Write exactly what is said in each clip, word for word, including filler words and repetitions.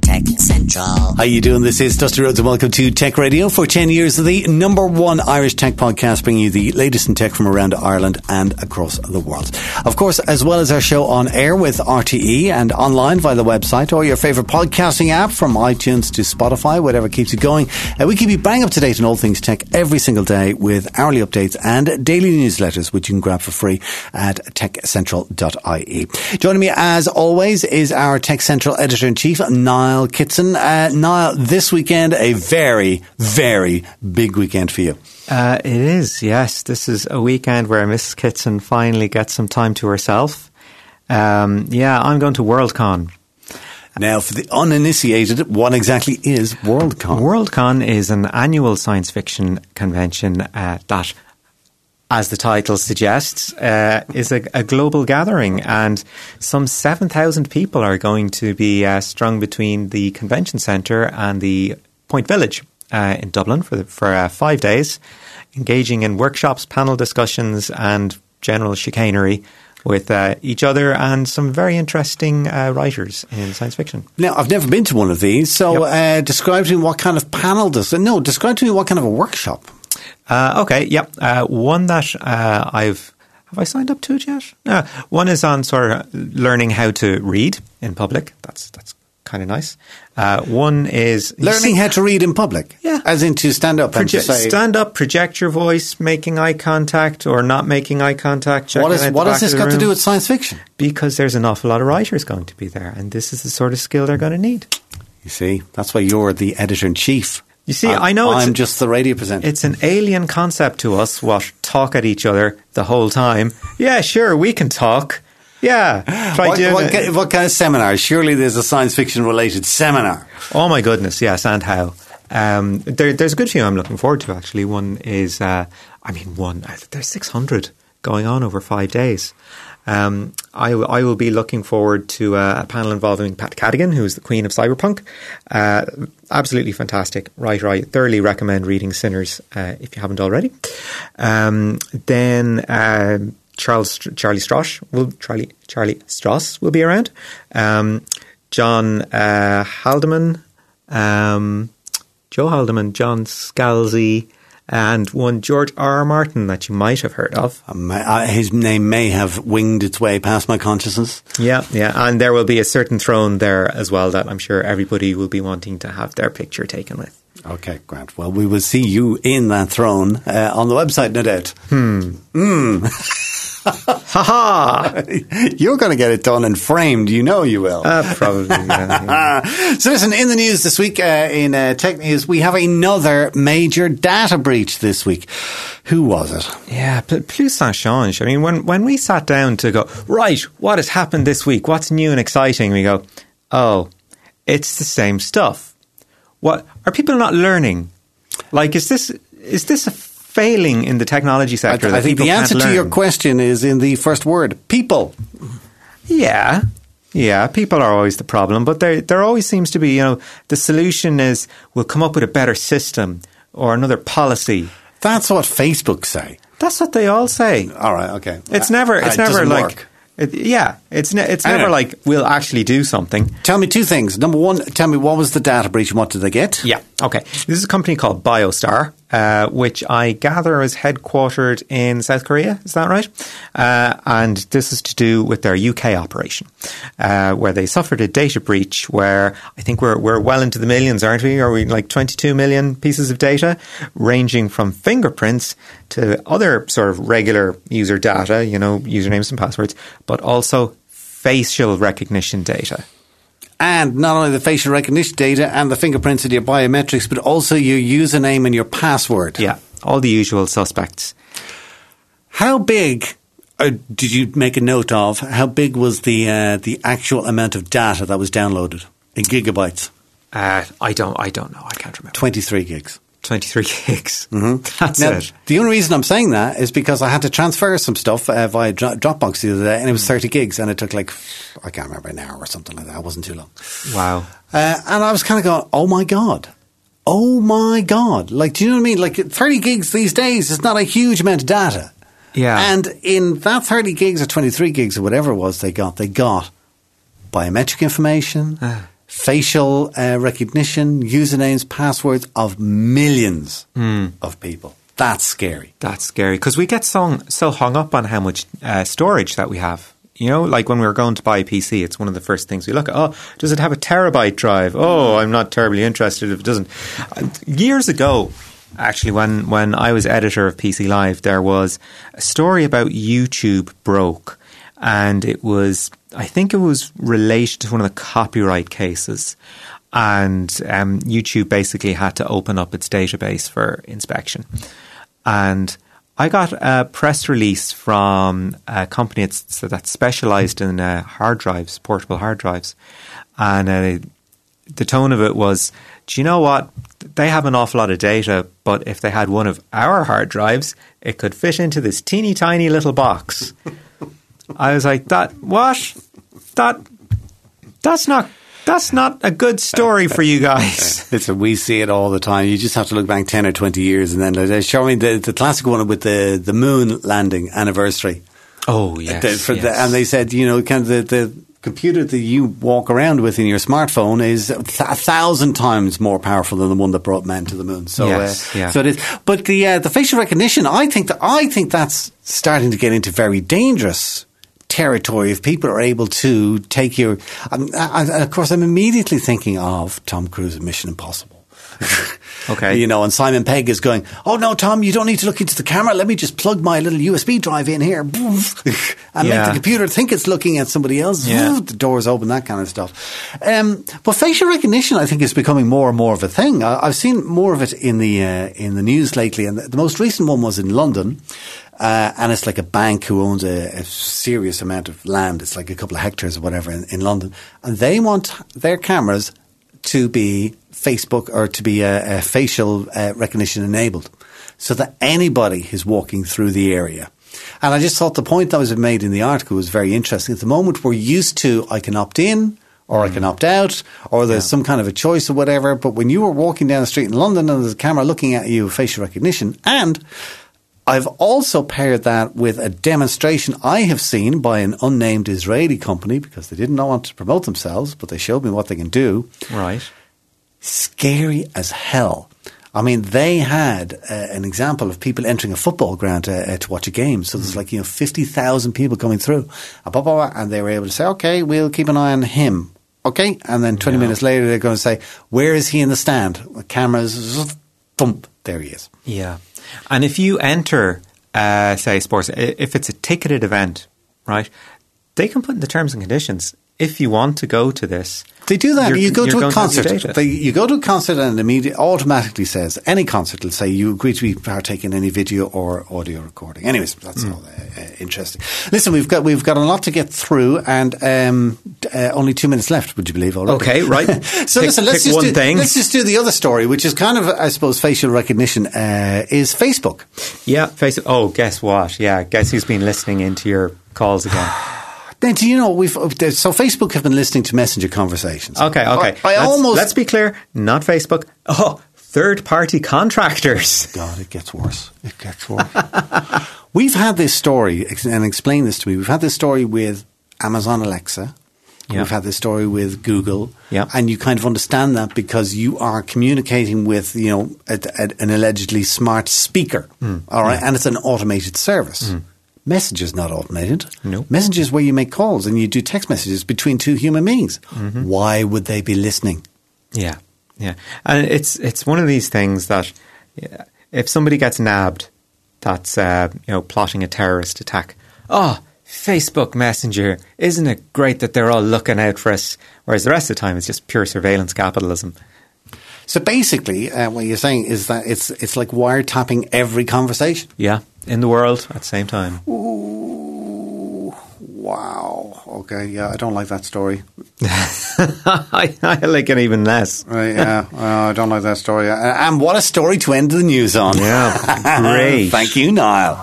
Tech Central. How you doing? This is Dusty Rhodes and welcome to Tech Radio. For ten years, the number one Irish tech podcast, bringing you the latest in tech from around Ireland and across the world. Of course, as well as our show on air with R T E and online via the website or your favourite podcasting app, from iTunes to Spotify, whatever keeps you going. Uh, we keep you bang up to date on all things tech every single day with hourly updates and daily newsletters, which you can grab for free at tech central dot I E. Joining me as always is our Tech Central Editor-in-Chief, Niall Kitson. Uh, Niall, this weekend, a very, very big weekend for you. Uh, it is, yes. This is a weekend where Missus Kitson finally gets some time to herself. Um, yeah, I'm going to Worldcon. Now, for the uninitiated, what exactly is Worldcon? Worldcon is an annual science fiction convention uh, that, as the title suggests, uh, is a, a global gathering, and some seven thousand people are going to be uh, strung between the convention centre and the Point Village uh, in Dublin for, the, for uh, five days, engaging in workshops, panel discussions and general chicanery with uh, each other and some very interesting uh, writers in science fiction. Now, I've never been to one of these, so yep. uh, describe to me what kind of panel does... No, describe to me what kind of a workshop... Uh, okay, yep. Uh, one that uh, I've... Have I signed up to it yet? No. One is on sort of learning how to read in public. That's that's kind of nice. Uh, one is... Learning see, how to read in public? Yeah. As in to stand up Proje- and to say... Stand up, project your voice, making eye contact or not making eye contact. What, is, what has this got room. to do with science fiction? Because there's an awful lot of writers going to be there, and this is the sort of skill they're going to need. You see, that's why you're the editor-in-chief. You see, I'm, I know it's... I'm just the radio presenter. It's an alien concept to us, what, talk at each other the whole time. Yeah, sure, we can talk. Yeah. Try what, doing what, it. What kind of seminar? Surely there's a science fiction-related seminar. Oh, my goodness, yes, and how. Um, there, there's a good few I'm looking forward to, actually. One is, uh, I mean, one, there's six hundred going on over five days. Um, I, w- I will be looking forward to uh, a panel involving Pat Cadigan, who is the queen of cyberpunk. Uh, absolutely fantastic. Right, right. Thoroughly recommend reading Sinners uh, if you haven't already. Um, then uh, Charles Charlie Stross will Charlie Charlie Stross will be around. Um, John uh, Haldeman, um, Joe Haldeman, John Scalzi. And one George R. Martin that you might have heard of. Um, I, his name may have winged its way past my consciousness. Yeah, yeah. And there will be a certain throne there as well that I'm sure everybody will be wanting to have their picture taken with. Okay, Grant. Well, we will see you in that throne uh, on the website, no doubt. Hmm. Mm. Ha-ha! You're going to get it done and framed. You know you will. Uh, probably, yeah, yeah. So listen, in the news this week, uh, in uh, Tech News, we have another major data breach this week. Who was it? Yeah, plus ça change. I mean, when, when we sat down to go, right, what has happened this week? What's new and exciting? We go, oh, it's the same stuff. What are people not learning? Like, is this is this a failing in the technology sector? I, th- I think the answer to your question is in the first word, people. Yeah, yeah, people are always the problem, but there there always seems to be, you know, the solution is we'll come up with a better system or another policy. That's what Facebook say. That's what they all say. All right, okay. It's never, it's uh, it never like... Work. It, yeah, it's ne- it's never like we'll actually do something. Tell me two things. Number one, tell me what was the data breach and what did they get? Yeah, okay. This is a company called BioStar, uh, which I gather is headquartered in South Korea. Is that right? Uh, and this is to do with their U K operation, uh, where they suffered a data breach where I think we're we're well into the millions, aren't we? Are we like twenty-two million pieces of data, ranging from fingerprints to other sort of regular user data, you know, usernames and passwords, but also facial recognition data. And not only the facial recognition data and the fingerprints and your biometrics, but also your username and your password. Yeah, all the usual suspects. How big, or did you make a note of, how big was the uh, the actual amount of data that was downloaded in gigabytes? Uh, I don't I don't know. I can't remember. twenty-three gigs. twenty-three gigs. Mm-hmm. That's now, it. The only reason I'm saying that is because I had to transfer some stuff uh, via dro- Dropbox the other day, and it was thirty gigs, and it took like, I can't remember, an hour or something like that. It wasn't too long. Wow. Uh, and I was kind of going, oh my God, oh my God, like, do you know what I mean? Like, thirty gigs these days is not a huge amount of data. Yeah. And in that thirty gigs or twenty-three gigs or whatever it was they got, they got biometric information, facial uh, recognition, usernames, passwords of millions mm. of people. That's scary. That's scary. Because we get so, so hung up on how much uh, storage that we have. You know, like when we were going to buy a P C, it's one of the first things we look at. Oh, does it have a terabyte drive? Oh, I'm not terribly interested if it doesn't. Years ago, actually, when, when I was editor of P C Live, there was a story about YouTube broke. And it was, I think it was related to one of the copyright cases. And um, YouTube basically had to open up its database for inspection. And I got a press release from a company that's, that's specialised in uh, hard drives, portable hard drives. And uh, the tone of it was, do you know what? They have an awful lot of data, but if they had one of our hard drives, it could fit into this teeny tiny little box. I was like, that, what? That, that's not... That's not a good story for you guys. Listen, we see it all the time. You just have to look back ten or twenty years, and then they show me the, the classic one with the, the moon landing anniversary. Oh yes, the, for yes. The, and they said, you know, kind of the, the computer that you walk around with in your smartphone is a thousand times more powerful than the one that brought men to the moon. So, yes, uh, yeah. so it is. But the uh, the facial recognition, I think that I think that's starting to get into very dangerous territory if people are able to take your... Um, I, I, of course, I'm immediately thinking of Tom Cruise in Mission Impossible. Okay. You know, and Simon Pegg is going, oh, no, Tom, you don't need to look into the camera. Let me just plug my little U S B drive in here and yeah. make the computer think it's looking at somebody else. Yeah. The door's open, that kind of stuff. Um, but facial recognition, I think, is becoming more and more of a thing. I, I've seen more of it in the, uh, in the news lately, and the, the most recent one was in London. Uh, and it's like a bank who owns a, a serious amount of land. It's like a couple of hectares or whatever in, in London. And they want their cameras to be Facebook or to be a, a facial uh, recognition enabled so that anybody who's walking through the area. And I just thought the point that was made in the article was very interesting. At the moment, we're used to I can opt in or mm. I can opt out or there's yeah. some kind of a choice or whatever. But when you were walking down the street in London and there's a camera looking at you with facial recognition, and I've also paired that with a demonstration I have seen by an unnamed Israeli company because they didn't want to promote themselves, but they showed me what they can do. Right. Scary as hell. I mean, they had uh, an example of people entering a football ground to, uh, to watch a game. So there's like, you know, fifty thousand people coming through. And, blah, blah, blah, and they were able to say, okay, we'll keep an eye on him. Okay. And then twenty yeah. minutes later, they're going to say, where is he in the stand? The cameras, thump, there he is. Yeah. And if you enter, uh, say, sports, if it's a ticketed event, right, they can put in the terms and conditions, if you want to go to this. They do that. You go to a concert. They, you go to a concert and it immediately automatically says, any concert will say you agree to be partaking in any video or audio recording. Anyways, that's mm. all uh, uh, interesting. Listen, we've got we've got a lot to get through and um, uh, only two minutes left, would you believe? Already. Okay, right. So pick, listen, let's just, one do, thing. let's just do the other story, which is kind of, I suppose, facial recognition uh, is Facebook. Yeah, Facebook. Oh, guess what? Yeah, guess who's been listening into your calls again? Now, do you know, we've so Facebook have been listening to Messenger conversations. Okay, okay. I, I let's, almost, let's be clear, not Facebook. Oh, third-party contractors. God, it gets worse. It gets worse. We've had this story, and explain this to me. We've had this story with Amazon Alexa. Yep. We've had this story with Google. Yep. And you kind of understand that because you are communicating with, you know, a, a, an allegedly smart speaker. Mm, all right, yeah. And it's an automated service. Mm. Messenger's not automated. No. Nope. Messenger's where you make calls and you do text messages between two human beings. Mm-hmm. Why would they be listening? Yeah, yeah. And it's it's one of these things that if somebody gets nabbed, that's uh, you know plotting a terrorist attack. Oh, Facebook Messenger, isn't it great that they're all looking out for us? Whereas the rest of the time, it's just pure surveillance capitalism. So basically, uh, what you're saying is that it's it's like wiretapping every conversation. Yeah. In the world at the same time. Ooh, wow. Okay, yeah, I don't like that story. I, I like it even less. Uh, yeah, uh, I don't like that story. Uh, and what a story to end the news on. Yeah, great. Thank you, Niall.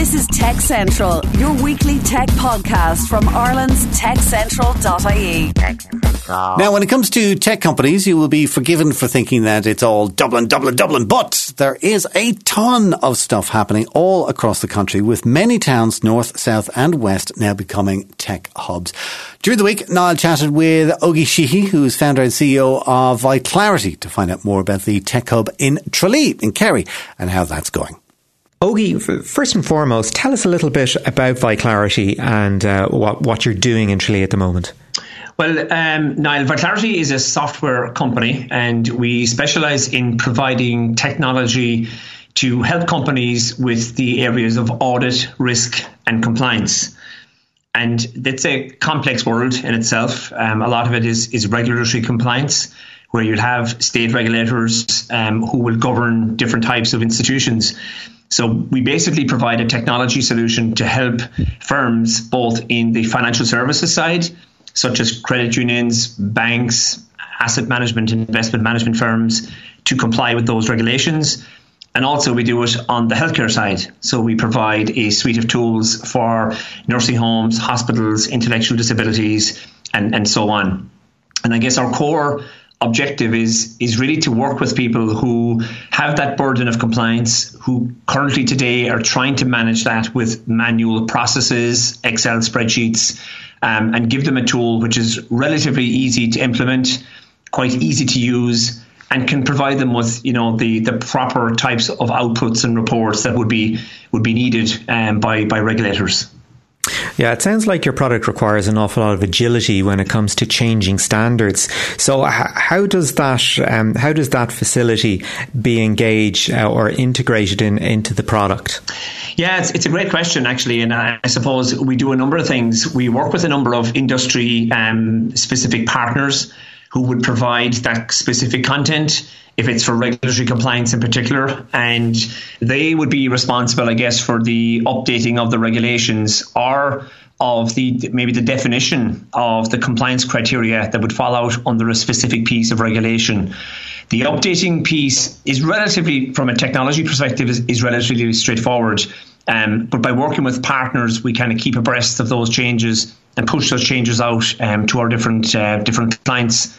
This is Tech Central, your weekly tech podcast from Ireland's tech central dot I E. Now, when it comes to tech companies, you will be forgiven for thinking that it's all Dublin, Dublin, Dublin, but there is a ton of stuff happening all across the country, with many towns north, south and west now becoming tech hubs. During the week, Niall chatted with Ogie Sheehy, who's founder and C E O of ViClarity, to find out more about the tech hub in Tralee, in Kerry, and how that's going. Ogie, first and foremost, tell us a little bit about ViClarity and uh, what, what you're doing in Tralee at the moment. Well, um, Niall, ViClarity is a software company, and we specialise in providing technology to help companies with the areas of audit, risk and compliance. And it's a complex world in itself. Um, a lot of it is, is regulatory compliance, where you'll have state regulators um, who will govern different types of institutions. So we basically provide a technology solution to help firms both in the financial services side, such as credit unions, banks, asset management, investment management firms, to comply with those regulations. And also we do it on the healthcare side. So we provide a suite of tools for nursing homes, hospitals, intellectual disabilities, and, and so on. And I guess our core objective is is really to work with people who have that burden of compliance, who currently today are trying to manage that with manual processes, Excel spreadsheets, um, and give them a tool which is relatively easy to implement, quite easy to use, and can provide them with, you know, the the proper types of outputs and reports that would be would be needed um, by by regulators. Yeah, it sounds like your product requires an awful lot of agility when it comes to changing standards. So h- how does that um, how does that facility be engaged uh, or integrated in, into the product? Yeah, it's, it's a great question, actually. And I, I suppose we do a number of things. We work with a number of industry um, specific partners who would provide that specific content, if it's for regulatory compliance in particular, and they would be responsible, I guess, for the updating of the regulations or of the maybe the definition of the compliance criteria that would fall out under a specific piece of regulation. The updating piece is relatively, from a technology perspective, is, is relatively straightforward. Um, but by working with partners, we kind of keep abreast of those changes and push those changes out um, to our different uh, different clients.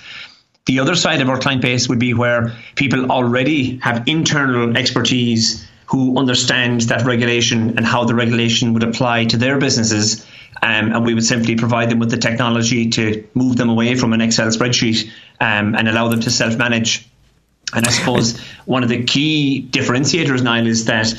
The other side of our client base would be where people already have internal expertise who understand that regulation and how the regulation would apply to their businesses. Um, and we would simply provide them with the technology to move them away from an Excel spreadsheet um, and allow them to self-manage. And I suppose one of the key differentiators, Niall, is that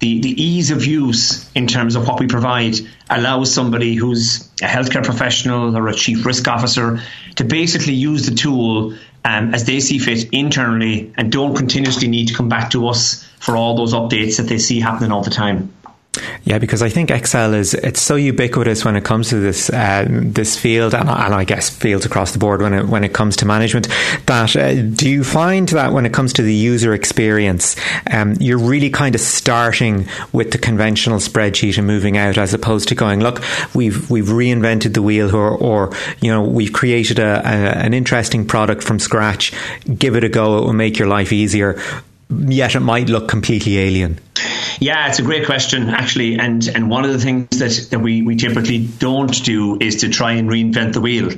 The, the ease of use in terms of what we provide allows somebody who's a healthcare professional or a chief risk officer to basically use the tool um, as they see fit internally and don't continuously need to come back to us for all those updates that they see happening all the time. Yeah, because I think Excel is it's so ubiquitous when it comes to this uh, this field, and, and I guess fields across the board when it when it comes to management. That uh, do you find that when it comes to the user experience, um, you're really kind of starting with the conventional spreadsheet and moving out, as opposed to going, look, we've we've reinvented the wheel, or, or you know, we've created a, a, an interesting product from scratch. Give it a go; it will make your life easier. Yet it might look completely alien. Yeah, it's a great question, actually. And and one of the things that, that we, we typically don't do is to try and reinvent the wheel.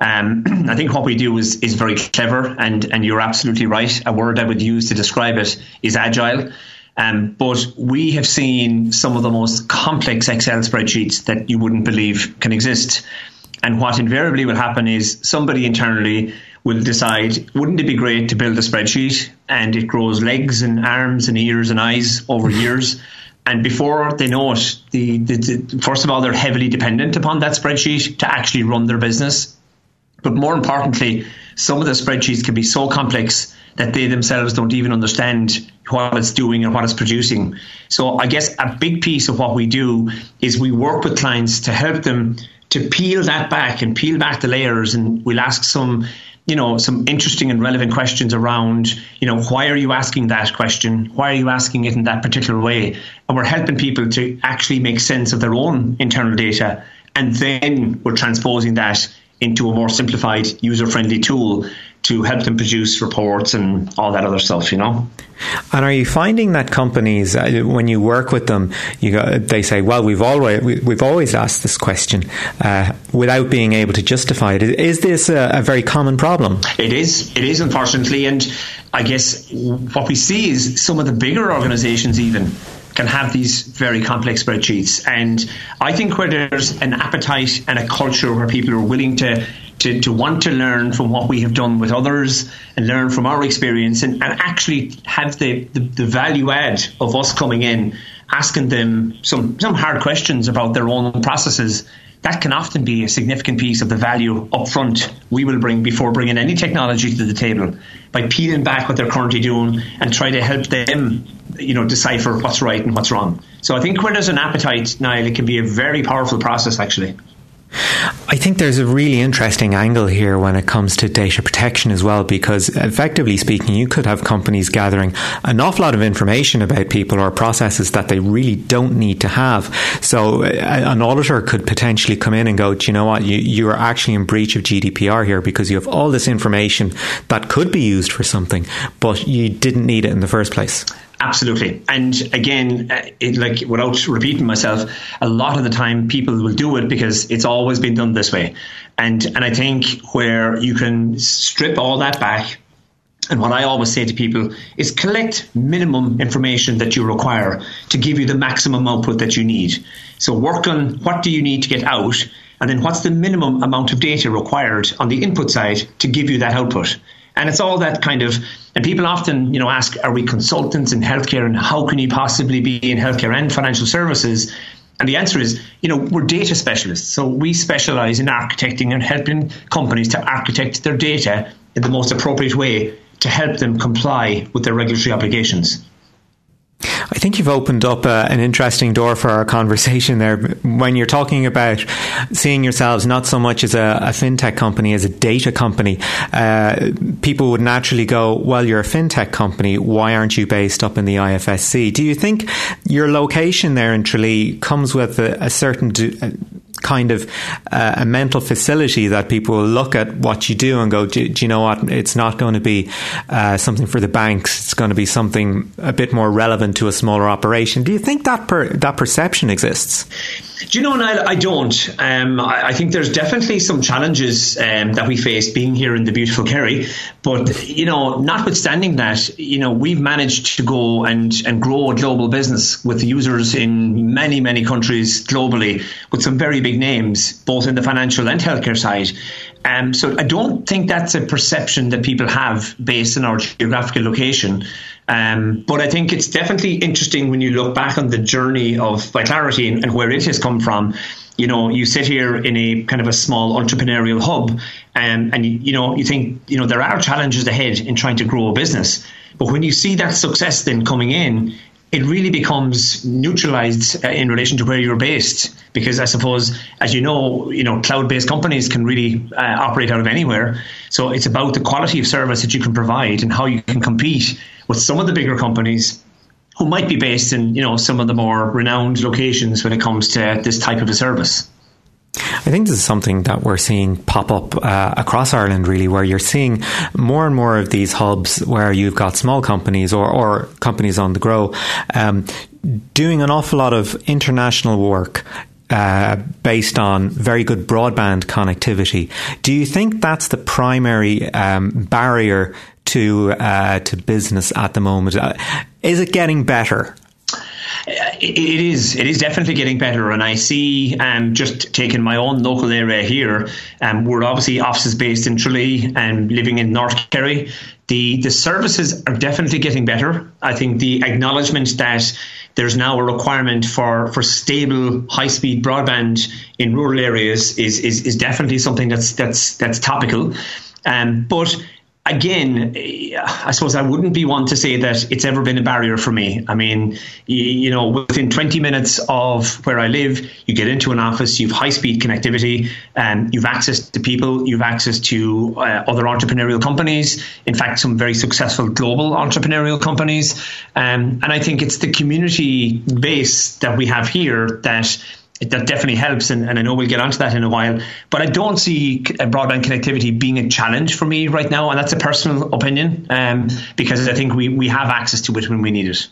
Um, I think what we do is, is very clever. And, and you're absolutely right. A word I would use to describe it is agile. Um, but we have seen some of the most complex Excel spreadsheets that you wouldn't believe can exist. And what invariably will happen is somebody internally will decide, wouldn't it be great to build a spreadsheet, and it grows legs and arms and ears and eyes over years. And before they know it, the, the, the first of all, they're heavily dependent upon that spreadsheet to actually run their business. But more importantly, some of the spreadsheets can be so complex that they themselves don't even understand what it's doing and what it's producing. So I guess a big piece of what we do is we work with clients to help them to peel that back and peel back the layers. And we'll ask some you know, some interesting and relevant questions around, you know, why are you asking that question? Why are you asking it in that particular way? And we're helping people to actually make sense of their own internal data. And then we're transposing that into a more simplified, user-friendly tool to help them produce reports and all that other stuff, you know. And are you finding that companies, when you work with them, you go, they say, well, we've always, we've always asked this question uh, without being able to justify it. Is this a, a very common problem? It is. It is, unfortunately. And I guess what we see is some of the bigger organizations even can have these very complex spreadsheets. And I think where there's an appetite and a culture where people are willing to To, to want to learn from what we have done with others and learn from our experience and, and actually have the, the, the value add of us coming in, asking them some, some hard questions about their own processes, that can often be a significant piece of the value up front we will bring before bringing any technology to the table, by peeling back what they're currently doing and try to help them, you know, decipher what's right and what's wrong. So I think where there's an appetite, Niall, it can be a very powerful process, actually. I think there's a really interesting angle here when it comes to data protection as well, because effectively speaking, you could have companies gathering an awful lot of information about people or processes that they really don't need to have. So an auditor could potentially come in and go, do you know what, you, you are actually in breach of G D P R here, because you have all this information that could be used for something, but you didn't need it in the first place. Absolutely. And again, it, like without repeating myself, a lot of the time people will do it because it's always been done this way. And and I think where you can strip all that back, and what I always say to people is collect minimum information that you require to give you the maximum output that you need. So work on what do you need to get out, and then what's the minimum amount of data required on the input side to give you that output. And it's all that kind of, and people often, you know, ask, are we consultants in healthcare, and how can you possibly be in healthcare and financial services? And the answer is, you know, we're data specialists. So we specialize in architecting and helping companies to architect their data in the most appropriate way to help them comply with their regulatory obligations. I think you've opened up uh, an interesting door for our conversation there when you're talking about seeing yourselves not so much as a, a fintech company, as a data company. Uh, people would naturally go, well, you're a fintech company. Why aren't you based up in the I F S C? Do you think your location there in Tralee comes with a, a certain do, a kind of uh, a mental facility that people will look at what you do and go, do, do you know what? It's not going to be uh, something for the banks. It's going to be something a bit more relevant to a smaller operation. Do you think that per, that perception exists? Do you know, Niall, I don't. Um, I, I think there's definitely some challenges um, that we face being here in the beautiful Kerry. But, you know, notwithstanding that, you know, we've managed to go and, and grow a global business with users in many, many countries globally, with some very big names, both in the financial and healthcare side. Um, so I don't think that's a perception that people have based on our geographical location. Um, but I think it's definitely interesting when you look back on the journey of ViClarity and, and where it has come from. You know, you sit here in a kind of a small entrepreneurial hub and, and you know, you think, you know, there are challenges ahead in trying to grow a business. But when you see that success then coming in, it really becomes neutralized in relation to where you're based, because I suppose, as you know, you know, cloud-based companies can really uh, operate out of anywhere. So it's about the quality of service that you can provide and how you can compete with some of the bigger companies who might be based in, you know, some of the more renowned locations when it comes to this type of a service. I think this is something that we're seeing pop up uh, across Ireland, really, where you're seeing more and more of these hubs where you've got small companies or, or companies on the grow um, doing an awful lot of international work uh, based on very good broadband connectivity. Do you think that's the primary um, barrier to uh, to business at the moment? Uh, is it getting better? It is. It is definitely getting better. And I see, um, just taking my own local area here, um, we're obviously offices based in Tralee and living in North Kerry. The, the services are definitely getting better. I think the acknowledgement that there's now a requirement for, for stable, high-speed broadband in rural areas is, is, is definitely something that's, that's, that's topical. Um, but Again, I suppose I wouldn't be one to say that it's ever been a barrier for me. I mean, you, you know, within twenty minutes of where I live, you get into an office, you've high-speed connectivity, and um, you've access to people, you've access to uh, other entrepreneurial companies, in fact, some very successful global entrepreneurial companies. Um, and I think it's the community base that we have here that it, that definitely helps, and, and I know we'll get onto that in a while. But I don't see broadband connectivity being a challenge for me right now, and that's a personal opinion, um, because I think we, we have access to it when we need it.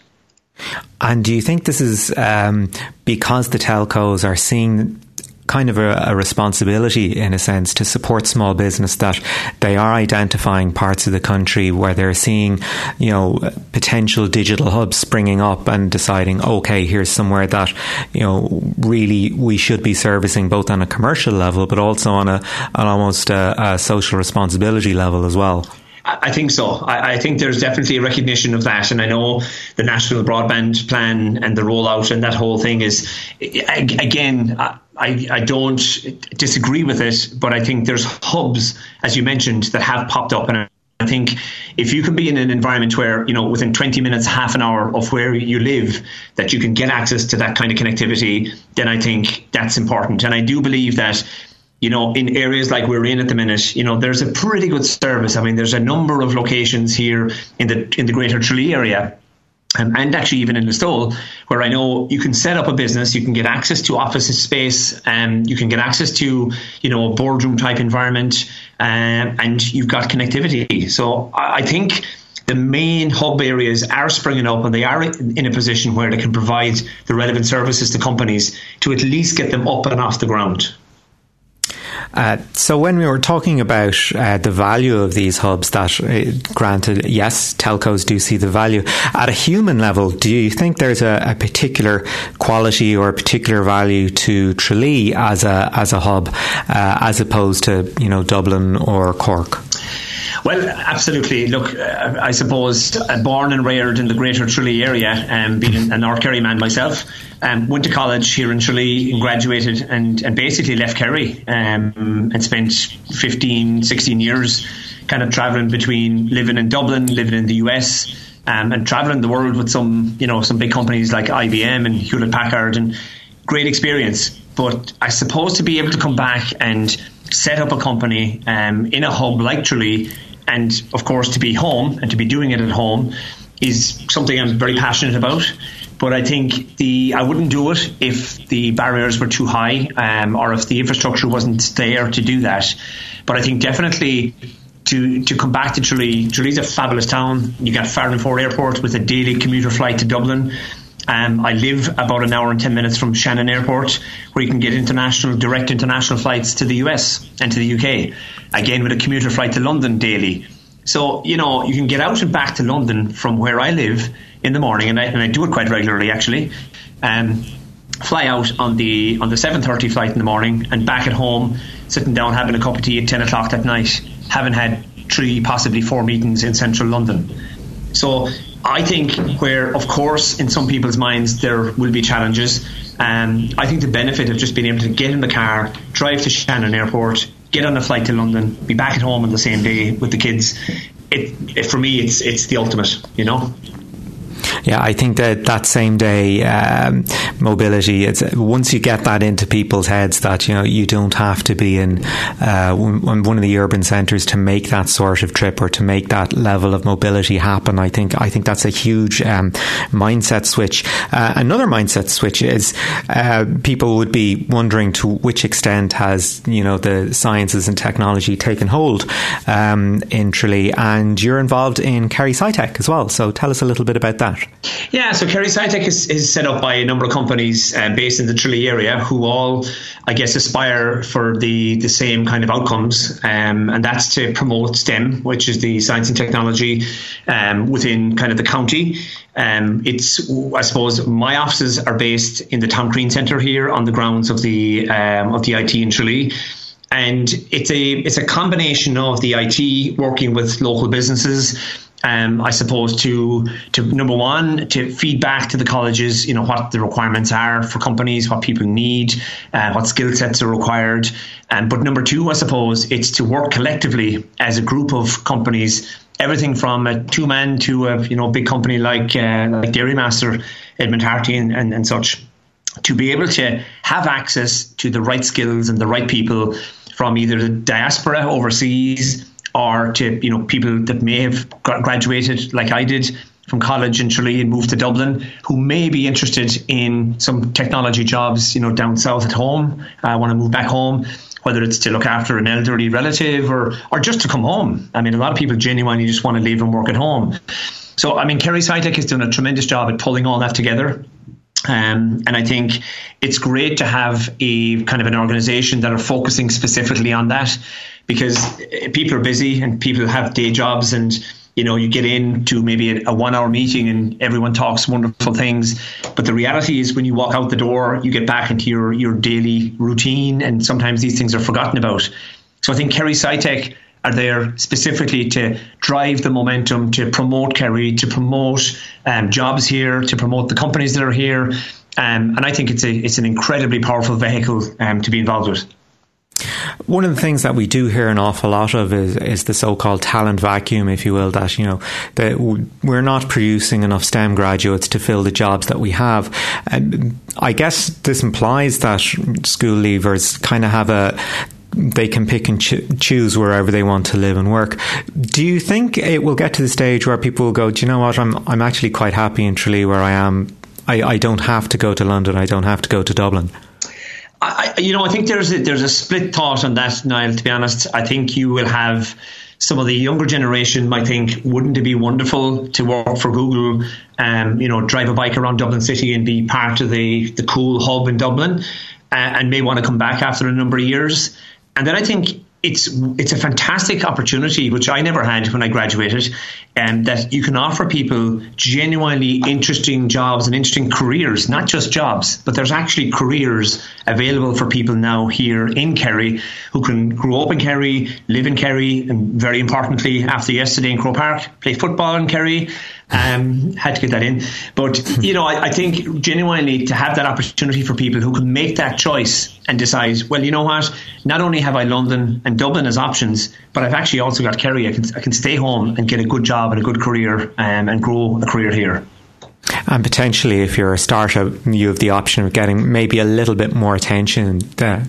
And do you think this is um, because the telcos are seeing kind of a, a responsibility, in a sense, to support small business, that they are identifying parts of the country where they're seeing, you know, potential digital hubs springing up and deciding, okay, here's somewhere that, you know, really we should be servicing, both on a commercial level but also on a on almost a, a social responsibility level as well? I think so. I, I think there's definitely a recognition of that. And I know the National Broadband Plan and the rollout and that whole thing is, again, I, I don't disagree with it, but I think there's hubs, as you mentioned, that have popped up. And I think if you can be in an environment where, you know, within twenty minutes, half an hour of where you live, that you can get access to that kind of connectivity, then I think that's important. And I do believe that, you know, in areas like we're in at the minute, you know, there's a pretty good service. I mean, there's a number of locations here in the in the greater Tralee area, um, and actually even in the Listowel, where I know you can set up a business, you can get access to office space, and um, you can get access to, you know, a boardroom type environment, um, and you've got connectivity. So I think the main hub areas are springing up, and they are in a position where they can provide the relevant services to companies to at least get them up and off the ground. Uh, so when we were talking about uh, the value of these hubs, that uh, granted, yes, telcos do see the value. At a human level, do you think there's a, a particular quality or a particular value to Tralee as a as a hub, uh, as opposed to, you know, Dublin or Cork? Well, absolutely. Look, uh, I suppose uh, born and reared in the greater Tralee area, um, being an North Kerry man myself, um, went to college here in Tralee and graduated, and, and basically left Kerry um, and spent fifteen, sixteen years kind of travelling between living in Dublin, living in the U S, um, and travelling the world with some, you know, some big companies like I B M and Hewlett-Packard, and great experience. But I suppose to be able to come back and set up a company um, in a hub like Tralee, and of course to be home and to be doing it at home, is something I'm very passionate about. But I think the I wouldn't do it if the barriers were too high, um, or if the infrastructure wasn't there to do that. But I think definitely to to come back to Tralee, Tralee's a fabulous town. You got Farnham four Airport with a daily commuter flight to Dublin. Um, I live about an hour and ten minutes from Shannon Airport, where you can get international, direct international flights to the U S and to the U K. Again, with a commuter flight to London daily. So, you know, you can get out and back to London from where I live in the morning, and I, and I do it quite regularly, actually. Um, fly out on the on the seven thirty flight in the morning, and back at home, sitting down, having a cup of tea at ten o'clock that night, having had three, possibly four meetings in central London. So I think where, of course, in some people's minds there will be challenges, um, I think the benefit of just being able to get in the car, drive to Shannon Airport, get on a flight to London, be back at home on the same day with the kids, it, it for me, it's it's the ultimate, you know? Yeah, I think that that same day um, mobility, it's, once you get that into people's heads that, you know, you don't have to be in uh, one, one of the urban centres to make that sort of trip or to make that level of mobility happen. I think I think that's a huge um, mindset switch. Uh, another mindset switch is uh, people would be wondering to which extent has, you know, the sciences and technology taken hold um, in Tralee, and you're involved in Kerry SciTech as well. So tell us a little bit about that. Yeah, so Kerry SciTech is, is set up by a number of companies uh, based in the Tralee area, who all, I guess, aspire for the, the same kind of outcomes, um, and that's to promote STEM, which is the science and technology um, within kind of the county. Um, it's, I suppose, my offices are based in the Tom Crean Center here on the grounds of the um, of the I T in Tralee. And it's a it's a combination of the I T working with local businesses, Um, I suppose to to number one, to feed back to the colleges, you know, what the requirements are for companies, what people need, uh, what skill sets are required. Um, but number two, I suppose, it's to work collectively as a group of companies, everything from a two man to a, you know, big company like uh, like Dairy Master, Edmund Harty, and, and, and such, to be able to have access to the right skills and the right people from either the diaspora overseas, or to, you know, people that may have graduated like I did from college in Tralee and moved to Dublin, who may be interested in some technology jobs, you know, down south at home, uh, want to move back home, whether it's to look after an elderly relative or or just to come home. I mean, a lot of people genuinely just want to leave and work at home. So, I mean, Kerry SciTech has done a tremendous job at pulling all that together. Um, and I think it's great to have a kind of an organization that are focusing specifically on that, because people are busy and people have day jobs, and you know, you get into maybe a, a one-hour meeting and everyone talks wonderful things. But the reality is when you walk out the door, you get back into your, your daily routine, and sometimes these things are forgotten about. So I think Kerry SciTech are there specifically to drive the momentum, to promote Kerry, to promote um, jobs here, to promote the companies that are here. Um, and I think it's a it's an incredibly powerful vehicle um, to be involved with. One of the things that we do hear an awful lot of is, is the so-called talent vacuum, if you will, that, you know, that we're not producing enough STEM graduates to fill the jobs that we have. And I guess this implies that school leavers kind of have a, they can pick and cho- choose wherever they want to live and work. Do you think it will get to the stage where people will go, do you know what, I'm I'm actually quite happy in Tralee where I am. I, I don't have to go to London. I don't have to go to Dublin. I, you know, I think there's a, there's a split thought on that, Niall, to be honest. I think you will have some of the younger generation might think, wouldn't it be wonderful to work for Google and, you know, drive a bike around Dublin City and be part of the, the cool hub in Dublin, uh, and may want to come back after a number of years. And then I think it's it's a fantastic opportunity, which I never had when I graduated, and um, that you can offer people genuinely interesting jobs and interesting careers, not just jobs, but there's actually careers available for people now here in Kerry who can grow up in Kerry, live in Kerry, and very importantly, after yesterday in Croke Park, play football in Kerry. Um, had to get that in. But, you know, I, I think genuinely to have that opportunity for people who can make that choice and decide, well, you know what, not only have I London and Dublin as options, but I've actually also got Kerry. I can, I can stay home and get a good job and a good career um, and grow a career here. And potentially, if you're a startup, you have the option of getting maybe a little bit more attention there.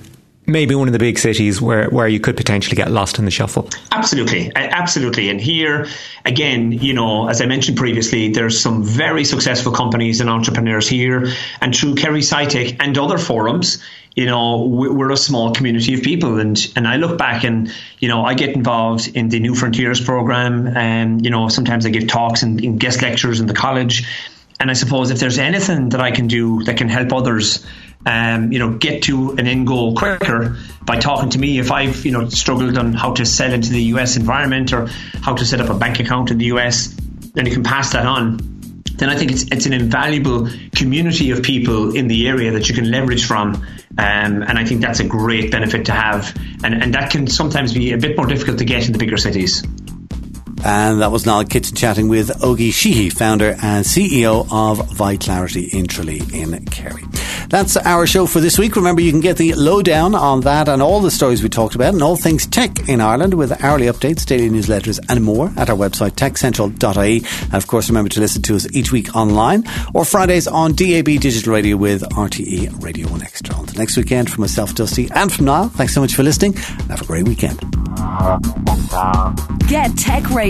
Maybe one of the big cities where, where you could potentially get lost in the shuffle. Absolutely. Absolutely. And here, again, you know, as I mentioned previously, there's some very successful companies and entrepreneurs here. And through Kerry SciTech and other forums, you know, we're a small community of people. And, and I look back and, you know, I get involved in the New Frontiers program. And, you know, sometimes I give talks and, and guest lectures in the college. And I suppose if there's anything that I can do that can help others Um, you know, get to an end goal quicker by talking to me. If I've, you know, struggled on how to sell into the U S environment or how to set up a bank account in the U S, then you can pass that on. Then I think it's it's an invaluable community of people in the area that you can leverage from. Um, and I think that's a great benefit to have. And, and that can sometimes be a bit more difficult to get in the bigger cities. And that was Niall Kitson chatting with Ogie Sheehy, founder and C E O of ViClarity in Tralee in Kerry. That's our show for this week. Remember, you can get the lowdown on that and all the stories we talked about and all things tech in Ireland with hourly updates, daily newsletters and more at our website tech central dot I E. And of course, remember to listen to us each week online or Fridays on D A B Digital Radio with R T E Radio one Extra. Until next weekend, from myself, Dusty, and from Niall, thanks so much for listening and have a great weekend. Get Tech Radio.